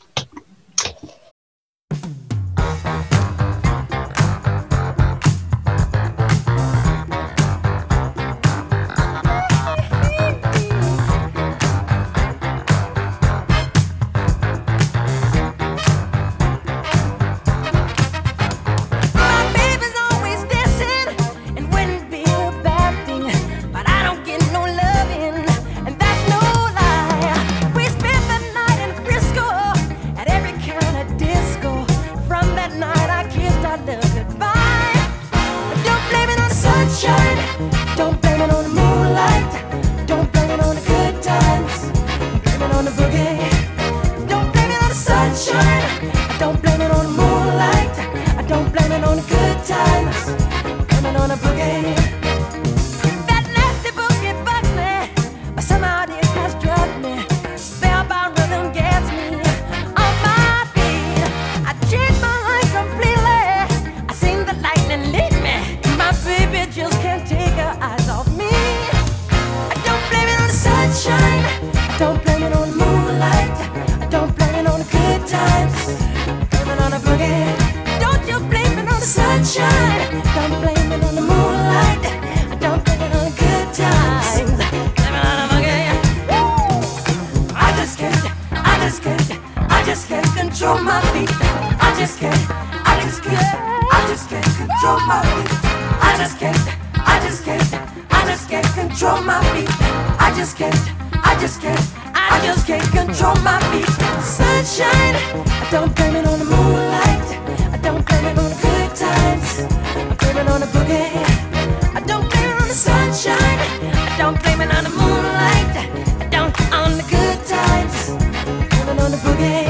I don't blame it on the moonlight, I don't blame it on the good times, blaming on I just can't, I just can't, I just can't control my feet. I just can't, I just can't, I just can't control my feet. I just can't, I just can't, I just can't control my feet. Sunshine, I don't blame it on the moonlight. I don't blame it on the good times. I blame it on the boogie. I don't blame it on the sunshine. I don't blame it on the moonlight. I don't on the good times. I blame it on the boogie.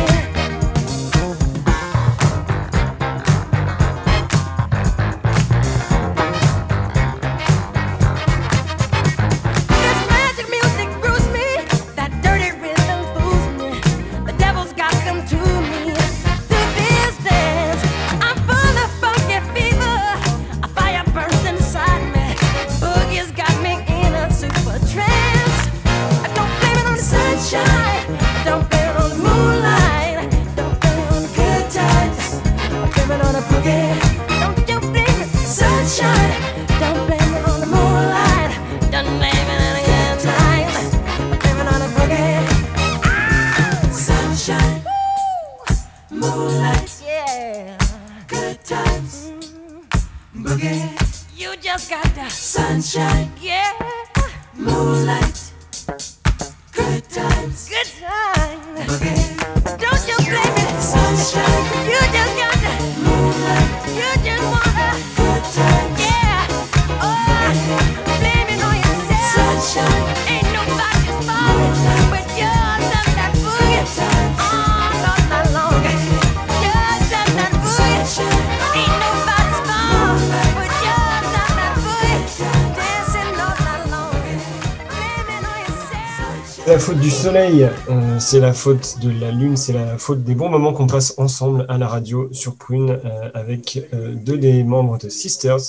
La faute du soleil, euh, c'est la faute de la lune, c'est la faute des bons moments qu'on passe ensemble à la radio sur Prune euh, avec euh, deux des membres de Sisters,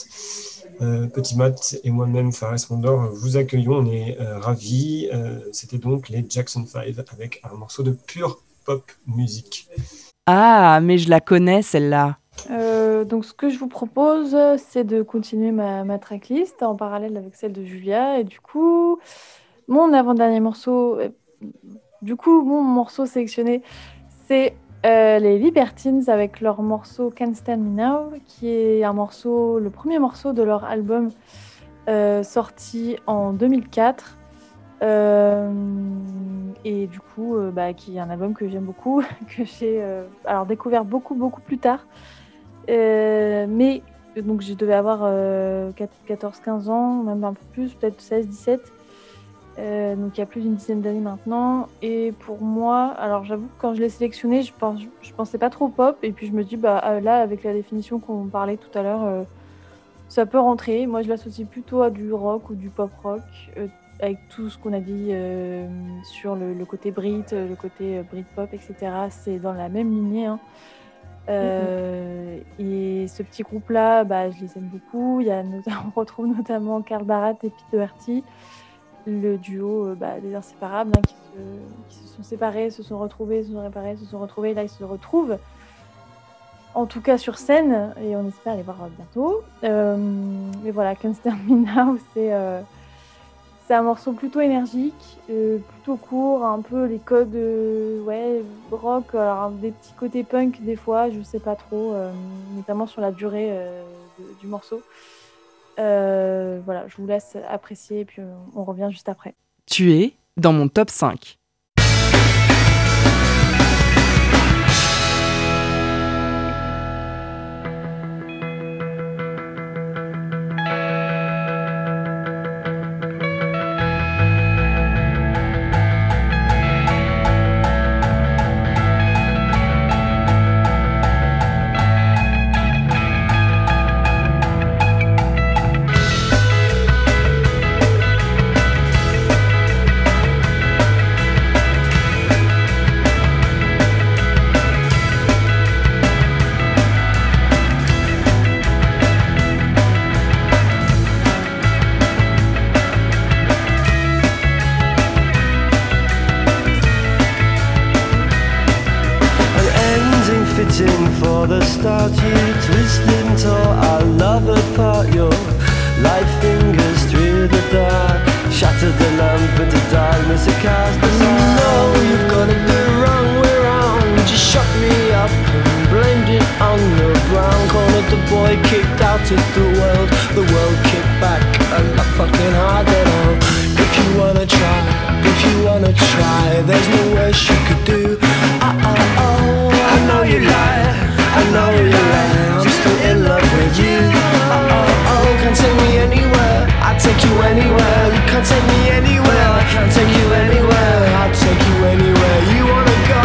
euh, Petit Mat et moi-même Fares Mondor, vous accueillons, on est euh, ravis. Euh, c'était donc les Jackson cinq avec un morceau de pure pop musique. Ah, mais je la connais celle-là. Euh, donc ce que je vous propose, c'est de continuer ma, ma tracklist en parallèle avec celle de Julia et du coup... Mon avant-dernier morceau, du coup, mon morceau sélectionné, c'est euh, les Libertines avec leur morceau Can't Stand Me Now, qui est un morceau, le premier morceau de leur album euh, sorti en deux mille quatre. Euh, et du coup, euh, bah, qui est un album que j'aime beaucoup, que j'ai euh, alors découvert beaucoup, beaucoup plus tard. Euh, mais donc, je devais avoir euh, quatorze quinze ans, même un peu plus, peut-être seize dix-sept. Euh, donc il y a plus d'une dizaine d'années maintenant et pour moi, alors j'avoue que quand je l'ai sélectionné je, pense, je pensais pas trop pop et puis je me dis bah là avec la définition qu'on parlait tout à l'heure euh, ça peut rentrer, moi je l'associe plutôt à du rock ou du pop rock euh, avec tout ce qu'on a dit euh, sur le, le côté Brit, le côté Britpop etc, c'est dans la même lignée hein. Euh, mm-hmm. Et ce petit groupe là, bah, je les aime beaucoup, il y a, on retrouve notamment Karl Barth et Pete Doherty, le duo bah, des inséparables hein, qui, se, qui se sont séparés, se sont retrouvés, se sont réparés, se sont retrouvés. Là, ils se retrouvent, en tout cas sur scène, et on espère les voir bientôt. Euh, mais voilà, Can't Stand Me Now, c'est, euh, c'est un morceau plutôt énergique, euh, plutôt court, un peu les codes euh, ouais, rock, alors, des petits côtés punk des fois, je sais pas trop, euh, notamment sur la durée euh, de, du morceau. Euh, voilà, je vous laisse apprécier et puis on revient juste après. Tu es dans mon top cinq. For the start you twist into our love apart. Your light fingers through the dark, shattered the lamp into darkness. It cast us out. You know you've got it wrong, we're wrong. Just shut me up and blamed it the boy kicked out of the world. The world kicked back, and not fucking hard at all. If you wanna try, if you wanna try, there's no worse you could do. Oh, oh, oh. I know you lie, I know you lie, I'm still in love with you. Oh, oh, oh. Can't take me anywhere, I'll take you anywhere. You can't take me anywhere, I can't take you anywhere. I'll take you anywhere you wanna go.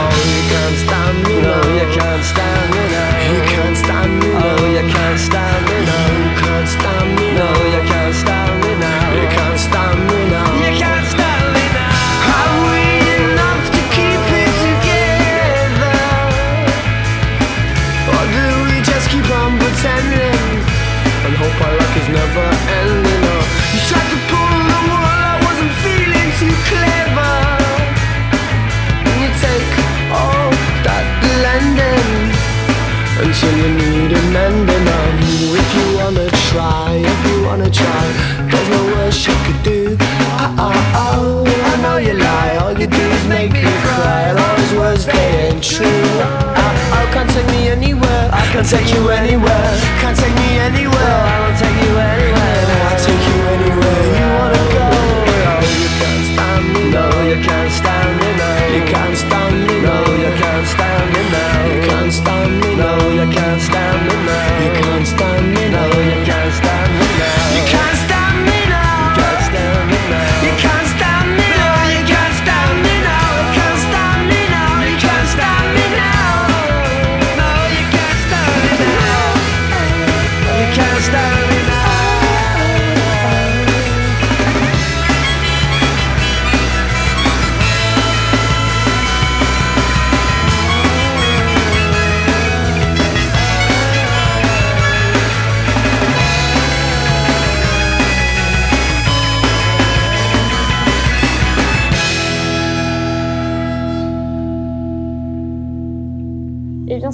Oh, you can't stand me now. No, you can't stand me now. You can't stand me now. Oh, you can't stand me now. You can't stand me now. No, you can't stand me now. You can't stand me now. You can't stand me now. Have we enough to keep it together? Or do we just keep on pretending? And hope our luck is never ending up. You tried to pull the wool, I wasn't feeling too clever. And you take all that blending until you need an ending up. If you wanna try, if you wanna try, there's no worse you could do. Oh, oh, oh, I know you lie, all you do is make me cry. And all those words, they ain't true. Oh, oh, can't take me anywhere, I can't take you anywhere. Can't take me anywhere, I won't take you anywhere. I'll take you anywhere you wanna go. Oh, you can't stand me now, you can't stand me now. You can't stand me now, you can't stand me now. You can't stand me now, you can't stand me now. You can't stand me now, you can't stand me now. You can't stand me now, you can't stand me now. You can't stand me now, you can't stand me now. You can't stand me now, you can't stand me now. No, you can't stand me now. You can't stand me now.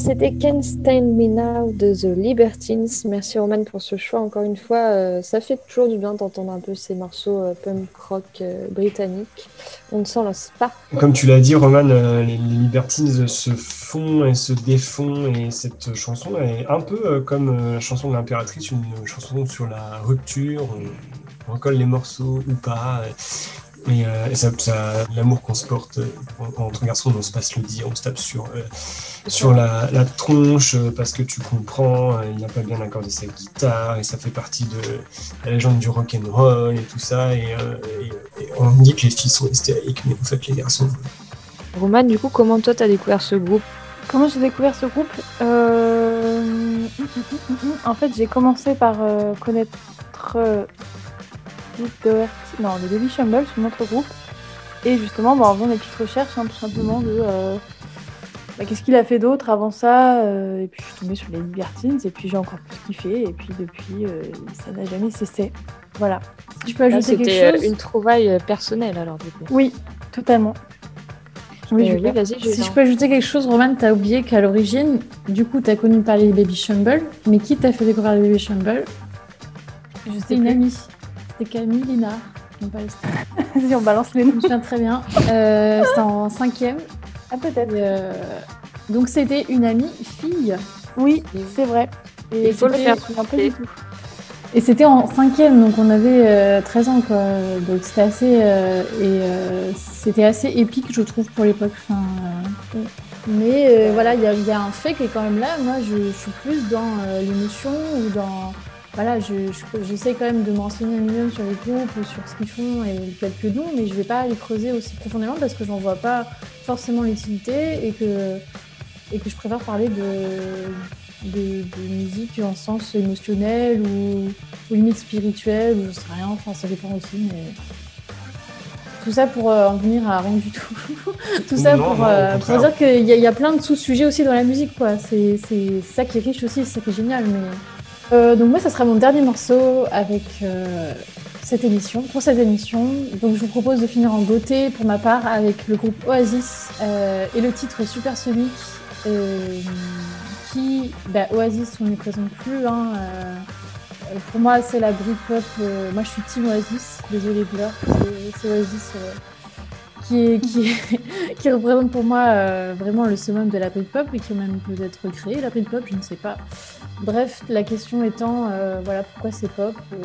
C'était Can't Stand Me Now de The Libertines. Merci Romane pour ce choix encore une fois. Euh, ça fait toujours du bien d'entendre un peu ces morceaux euh, punk rock euh, britanniques. On ne s'en lasse pas. Comme tu l'as dit Romane, euh, les Libertines se font et se défont, et cette chanson est un peu euh, comme euh, la chanson de l'Impératrice, une chanson sur la rupture. On recolle les morceaux ou pas. Euh, et, euh, et ça, ça, l'amour qu'on se porte euh, entre garçons, on se passe le dire, on se tape sur... Euh, sur la, la tronche, parce que tu comprends, il n'a pas bien accordé sa guitare, et ça fait partie de la légende du rock'n'roll et tout ça, et, et, et on dit que les filles sont hystériques, mais en fait les garçons. Romane, du coup, comment toi t'as découvert ce groupe ? Comment j'ai découvert ce groupe ? euh... En fait, j'ai commencé par euh, connaître euh, non, les Baby Shambles, notre groupe, et justement, bah, en faisant des petites recherches, hein, tout simplement, de... Euh... Bah, qu'est-ce qu'il a fait d'autre avant ça euh, et puis je suis tombée sur les Libertines, et puis j'ai encore plus kiffé, et puis depuis, euh, ça n'a jamais cessé. Voilà. Je peux ajouter Là, quelque chose. C'était une trouvaille personnelle, alors, du coup. Oui, totalement. Oui, euh, oui, vas-y, je si je peux ajouter quelque chose, Romane, t'as oublié qu'à l'origine, du coup, t'as connu parler des Baby Shambles, mais qui t'a fait découvrir les Baby Shambles ? Je sais une plus. amie. C'était Camille Linard. Vas-y, on balance les noms. Je viens très bien. Euh, c'est en cinquième. Ah, peut-être. Euh... Donc, c'était une amie fille. Oui, c'est vrai. Et il faut le faire un peu du tout. Et c'était en cinquième, donc on avait euh, treize ans, quoi. Donc, c'était assez, euh, et, euh, c'était assez épique, je trouve, pour l'époque. Enfin, euh... Mais euh, voilà, il y, y a un fait qui est quand même là. Moi, je, je suis plus dans euh, l'émotion ou dans... Voilà, je, je, j'essaie quand même de m'enseigner un minimum sur les groupes, sur ce qu'ils font et quelques noms, mais je vais pas les creuser aussi profondément parce que j'en vois pas forcément l'utilité, et que, et que je préfère parler de, de, de musique en sens émotionnel ou, ou limite spirituel, ou je sais rien, enfin ça dépend aussi, mais... Tout ça pour euh, en venir à rien du tout. Tout ça non, pour, non, euh, pour dire qu'il y a, y a plein de sous-sujets aussi dans la musique, quoi. C'est, c'est ça qui est riche aussi, c'est ça qui est génial, mais... Euh, donc moi, ça sera mon dernier morceau avec euh, cette émission, pour cette émission. Donc je vous propose de finir en beauté, pour ma part, avec le groupe Oasis euh, et le titre Supersonic, euh, qui, bah, Oasis, on ne les présente plus. Hein, euh, pour moi, c'est la Britpop. Euh, moi, je suis team Oasis. Désolée, Blur, c'est, c'est Oasis euh, qui, qui, qui représente pour moi euh, vraiment le summum de la Britpop et qui a même peut-être créé la Britpop, je ne sais pas. Bref, la question étant, euh, voilà, pourquoi c'est pop, euh,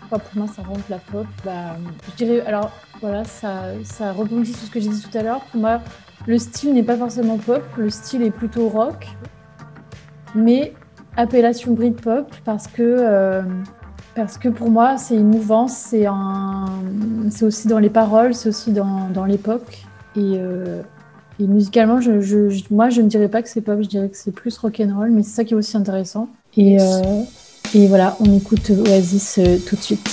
pourquoi pour moi ça rentre la pop, bah, je dirais, alors voilà, ça, ça rebondit sur ce que j'ai dit tout à l'heure, pour moi, le style n'est pas forcément pop, le style est plutôt rock, mais appellation Britpop parce que, euh, parce que pour moi, c'est une mouvance, c'est, un, c'est aussi dans les paroles, c'est aussi dans, dans l'époque, et... Euh, Et musicalement, je, je, je, moi, je ne dirais pas que c'est pop, je dirais que c'est plus rock'n'roll, mais c'est ça qui est aussi intéressant. Et, euh, et voilà, on écoute Oasis euh, tout de suite.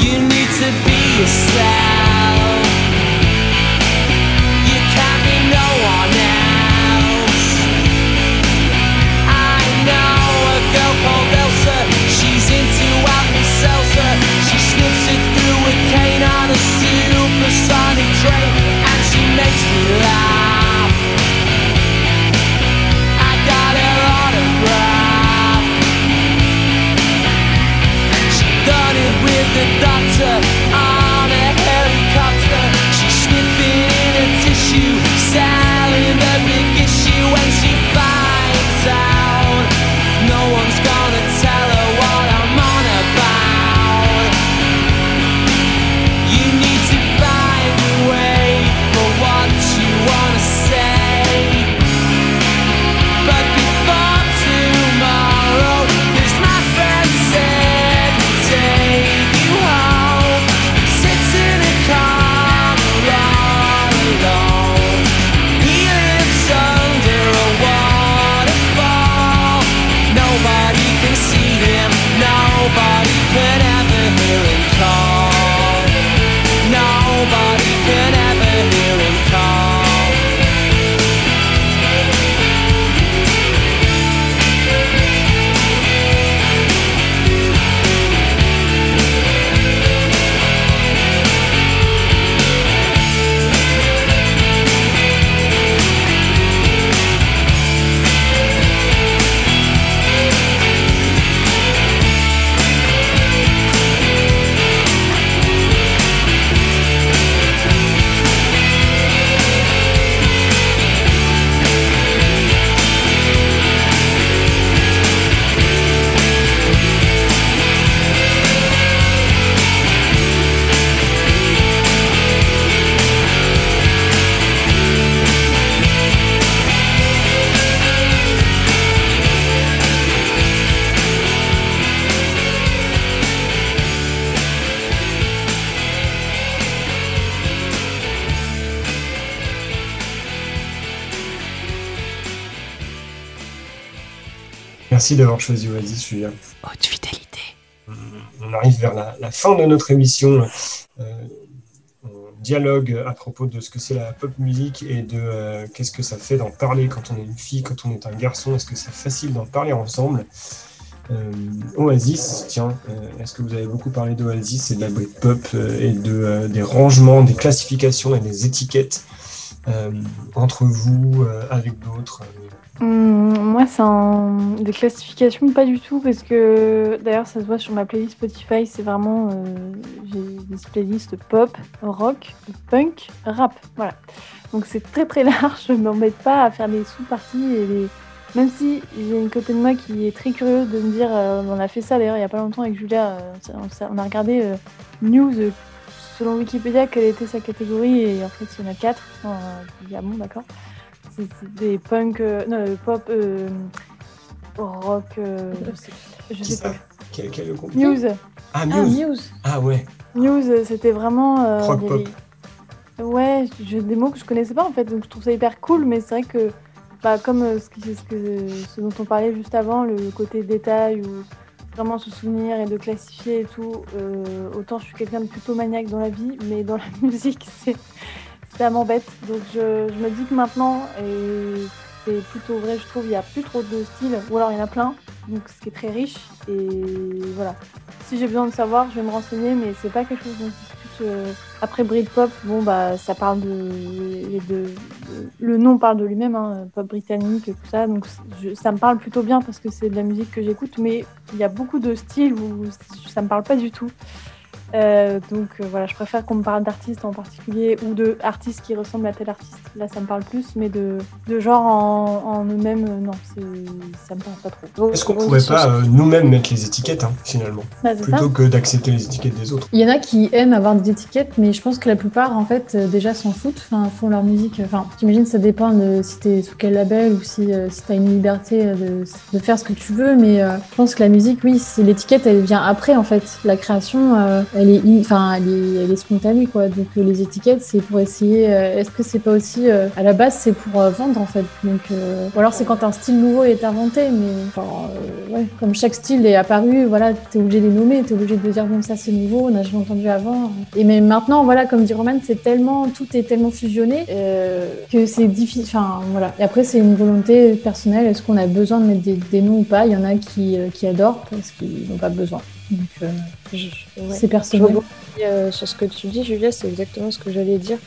You need to find a way for what you want. Merci d'avoir choisi Oasis, Julia. Haute fidélité. On arrive vers la, la fin de notre émission. Euh, on dialogue à propos de ce que c'est la pop music et de euh, qu'est-ce que ça fait d'en parler quand on est une fille, quand on est un garçon. Est-ce que c'est facile d'en parler ensemble? Euh, Oasis, tiens, euh, est-ce que vous avez beaucoup parlé d'Oasis et de la Britpop euh, et de, euh, des rangements, des classifications et des étiquettes euh, entre vous, euh, avec d'autres euh... mmh, Moi, c'est un... des classifications, pas du tout, parce que d'ailleurs, ça se voit sur ma playlist Spotify, c'est vraiment. Euh, j'ai des playlists pop, rock, punk, rap, voilà. Donc c'est très très large, je ne m'embête pas à faire des sous-parties et des. Même si j'ai une copine de moi qui est très curieuse de me dire, euh, on a fait ça d'ailleurs il n'y a pas longtemps avec Julia, euh, on a regardé euh, News, euh, selon Wikipédia, quelle était sa catégorie, et en fait il y en a quatre. Enfin, euh, ah bon, d'accord. C'est, c'est des punk, euh, non, pop, euh, rock, euh, je sais pas. Quel, quel News. Ah, Muse. Ah, Muse. Ah ouais. Muse, c'était vraiment. Euh, Rock avait... pop. Ouais, j'ai des mots que je connaissais pas en fait, donc je trouve ça hyper cool, mais c'est vrai que. Bah, comme euh, ce, que, ce, que, ce dont on parlait juste avant, le côté détail ou vraiment se souvenir et de classifier et tout, euh, autant je suis quelqu'un de plutôt maniaque dans la vie, mais dans la musique, c'est, ça m'embête. Donc je, je me dis que maintenant, et c'est plutôt vrai, je trouve, il n'y a plus trop de styles, ou alors il y en a plein, donc ce qui est très riche. Et voilà. Si j'ai besoin de savoir, je vais me renseigner, mais c'est pas quelque chose dont je discute. Euh, Après Britpop, bon bah ça parle de, de, de, de le nom parle de lui-même, hein, pop britannique et tout ça, donc je, ça me parle plutôt bien parce que c'est de la musique que j'écoute, mais il y a beaucoup de styles où ça me parle pas du tout. Euh, donc euh, voilà, je préfère qu'on me parle d'artistes en particulier ou de artistes qui ressemblent à tel artiste. Là, ça me parle plus, mais de, de genre en, en eux-mêmes, euh, non, c'est, ça me parle pas trop. Donc, est-ce qu'on pourrait pas euh, nous-mêmes mettre les étiquettes hein, finalement, bah, plutôt ça. Que d'accepter les étiquettes des autres. Il y en a qui aiment avoir des étiquettes, mais je pense que la plupart en fait euh, déjà s'en foutent, enfin font leur musique. Enfin, j'imagine ça dépend de si t'es sous quel label ou si, euh, si t'as une liberté de, de faire ce que tu veux, mais euh, je pense que la musique, oui, c'est, l'étiquette, elle vient après en fait, la création. Euh, Elle est, enfin, elle est, elle est spontanée, quoi. Donc euh, les étiquettes, c'est pour essayer. Euh, est-ce que c'est pas aussi euh, à la base, c'est pour euh, vendre en fait. Donc, euh, ou alors c'est quand un style nouveau est inventé, mais enfin, euh, ouais, comme chaque style est apparu, voilà, t'es obligé de les nommer, t'es obligé de dire bon ça c'est nouveau, on n'a jamais entendu avant. Et même maintenant, voilà, comme dit Romane, c'est tellement, tout est tellement fusionné euh, que c'est difficile. Enfin voilà. Et après c'est une volonté personnelle. Est-ce qu'on a besoin de mettre des, des noms ou pas? Il y en a qui, euh, qui adorent parce qu'ils n'ont pas besoin. Donc, euh, je, ouais. C'est personnel. Je euh, sur ce que tu dis, Julia, c'est exactement ce que j'allais dire.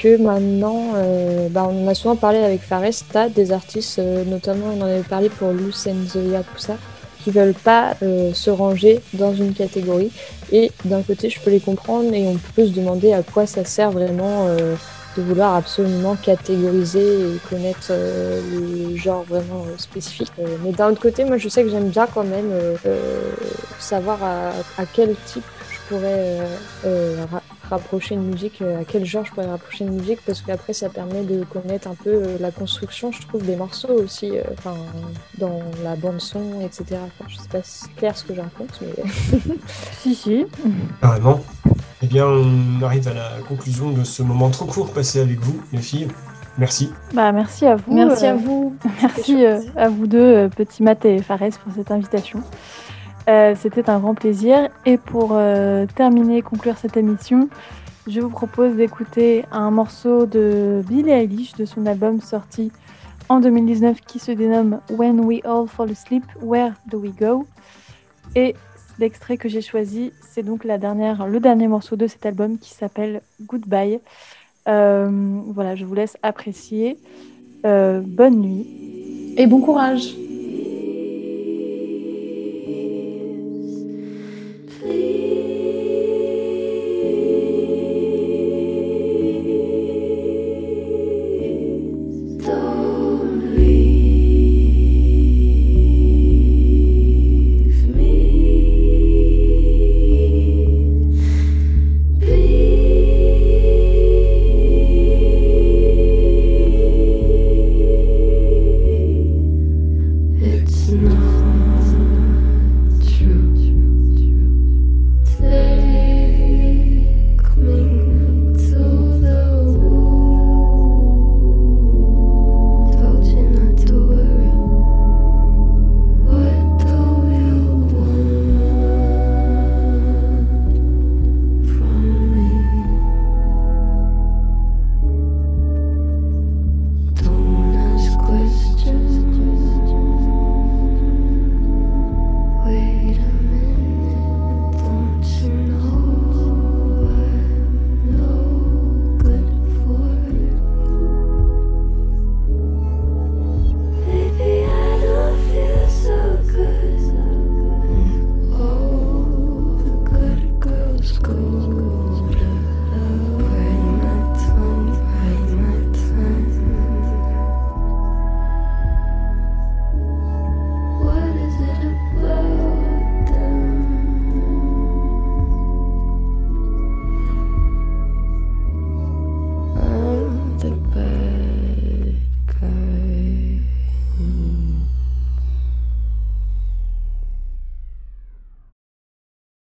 Que maintenant, euh, bah, on a souvent parlé avec Fares, t'as des artistes, euh, notamment on en avait parlé pour Luce and Zoya, tout ça, qui veulent pas euh, se ranger dans une catégorie. Et d'un côté, je peux les comprendre et on peut se demander à quoi ça sert vraiment euh, de vouloir absolument catégoriser et connaître euh, le genre vraiment euh, spécifique. Euh, mais d'un autre côté, moi je sais que j'aime bien quand même euh, euh, savoir à, à quel type je pourrais euh, euh, ra- rapprocher une musique, euh, à quel genre je pourrais rapprocher une musique, parce qu'après ça permet de connaître un peu euh, la construction, je trouve, des morceaux aussi, euh, enfin, dans la bande-son, et cetera. Enfin, je sais pas si c'est clair ce que je raconte, mais... si, si. Carrément. Eh bien, on arrive à la conclusion de ce moment trop court passé avec vous, les filles. Merci. Bah, merci à vous. Merci euh, à vous. Merci euh, à vous deux, euh, Petit Mat et Fares, pour cette invitation. Euh, c'était un grand plaisir. Et pour euh, terminer, conclure cette émission, je vous propose d'écouter un morceau de Billie Eilish, de son album sorti en deux mille dix-neuf, qui se dénomme « When we all fall asleep, where do we go ?» Et l'extrait que j'ai choisi, c'est donc la dernière, le dernier morceau de cet album qui s'appelle Goodbye. Euh, voilà, je vous laisse apprécier. Euh, bonne nuit. Et bon courage.